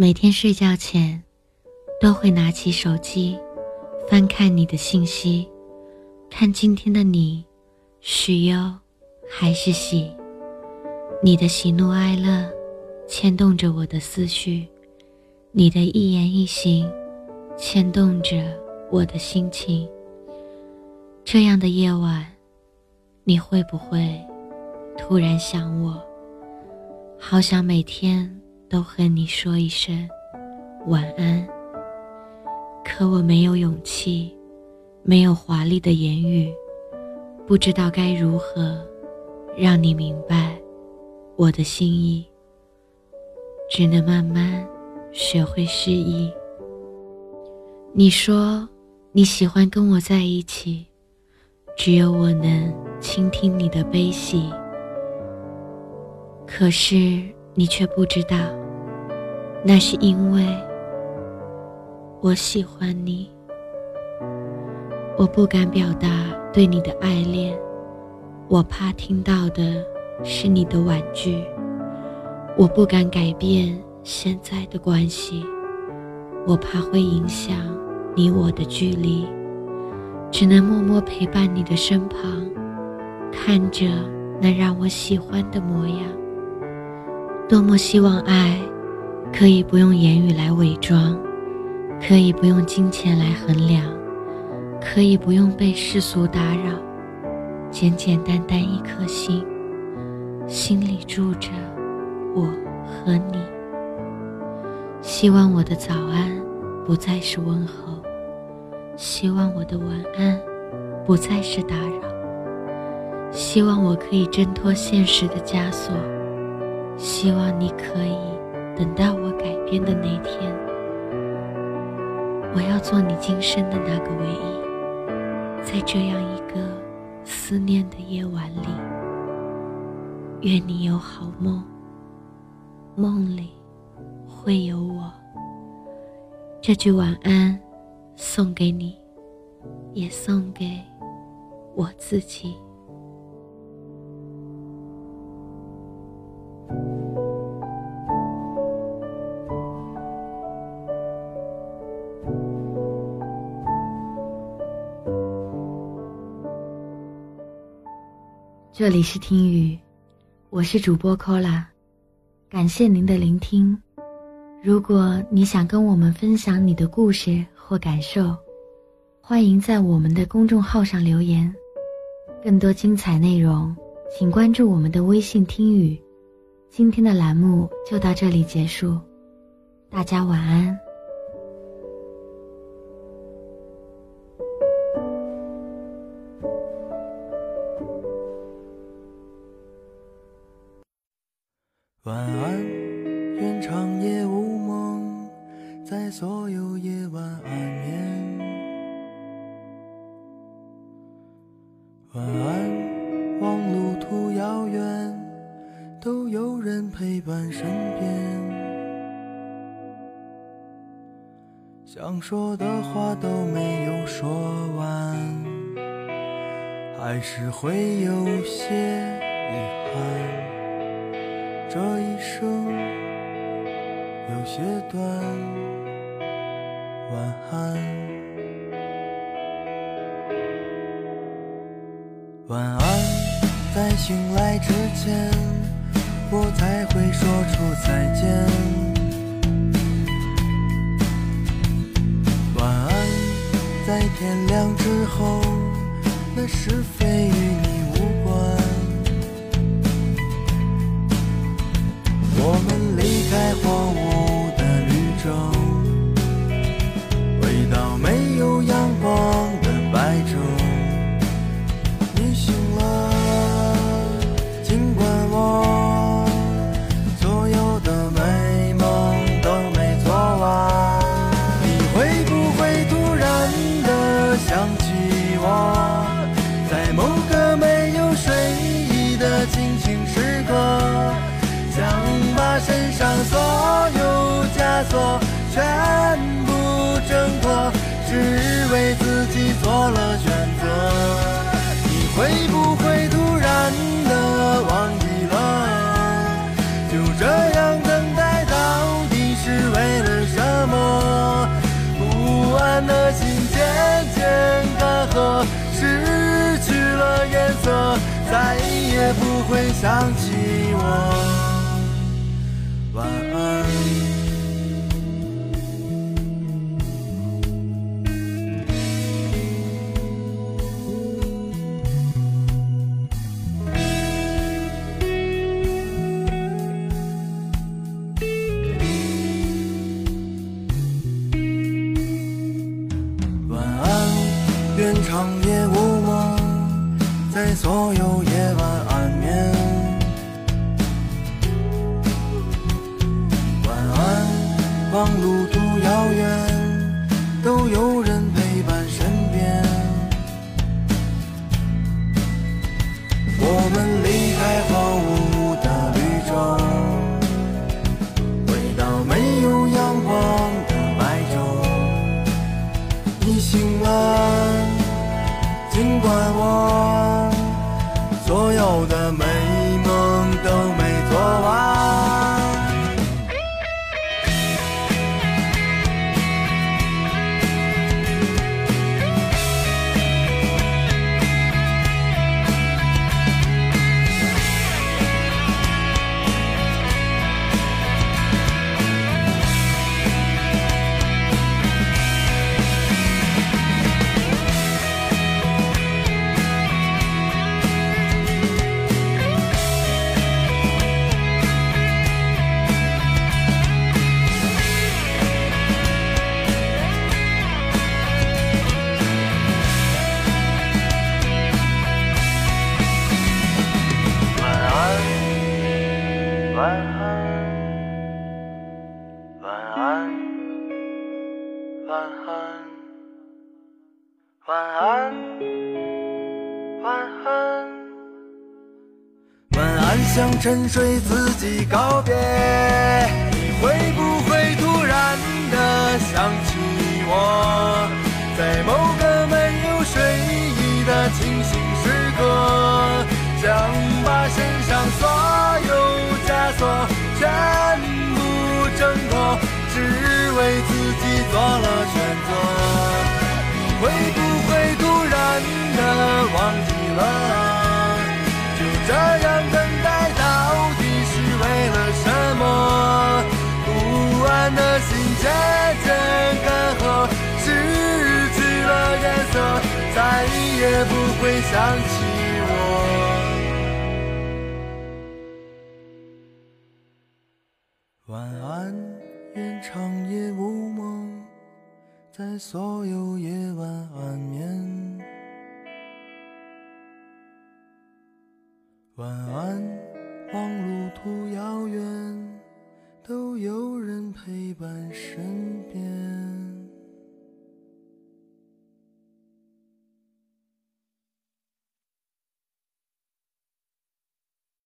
每天睡觉前都会拿起手机翻看你的信息，看今天的你是忧还是喜。你的喜怒哀乐牵动着我的思绪，你的一言一行牵动着我的心情。这样的夜晚，你会不会突然想我？好想每天都和你说一声晚安，可我没有勇气，没有华丽的言语，不知道该如何让你明白我的心意，只能慢慢学会失忆。你说你喜欢跟我在一起，只有我能倾听你的悲喜，可是你却不知道，那是因为我喜欢你。我不敢表达对你的爱恋，我怕听到的是你的婉拒。我不敢改变现在的关系，我怕会影响你我的距离，只能默默陪伴你的身旁，看着那让我喜欢的模样。多么希望爱可以不用言语来伪装，可以不用金钱来衡量，可以不用被世俗打扰，简简单单一颗心，心里住着我和你。希望我的早安不再是问候，希望我的晚安不再是打扰，希望我可以挣脱现实的枷锁，希望你可以等到我改变的那天。我要做你今生的那个唯一，在这样一个思念的夜晚里，愿你有好梦，梦里会有我。这句晚安送给你，也送给我自己。这里是听雨，我是主播 Cola， 感谢您的聆听。如果你想跟我们分享你的故事或感受，欢迎在我们的公众号上留言。更多精彩内容，请关注我们的微信听雨。今天的栏目就到这里结束，大家晚安。晚安，愿长夜无梦，在所有夜晚安眠。晚安，望路途遥远，都有人陪伴身边。想说的话都没有说完，还是会有些遗憾。这一生有些短，晚安。晚安，在醒来之前，我才会说出再见。晚安，在天亮之后，那是非与你无关。我们离开荒芜的绿洲，回到没有阳光的白昼。你醒了，尽管我所有的美梦都没做完。你会不会突然的想起我，在某个没有睡意的清醒时刻，想把身上所有枷锁全部挣脱，只为自己做了选择。你会不会突然的忘记了，就这样等待到底是为不会想起我。晚安。晚安，愿长夜无梦，在所有夜晚。 望路途遥远，都有人陪伴身边。我们离开荒芜的绿洲，回到没有阳光的白昼。你醒了，尽管我所有的美梦都没做完。 想沉睡自己告别，你会不会突然的想起我？在某个没有睡意的清醒时刻，想把身上所有枷锁全部挣脱，只为自己做了选择。你会不会突然的忘记了？就这样等。 不安的心渐渐干涸，失去了颜色，再也不会想起我。晚安，愿长夜无梦，在所有夜晚安眠。晚安，望路途遥远。 都有人陪伴身边。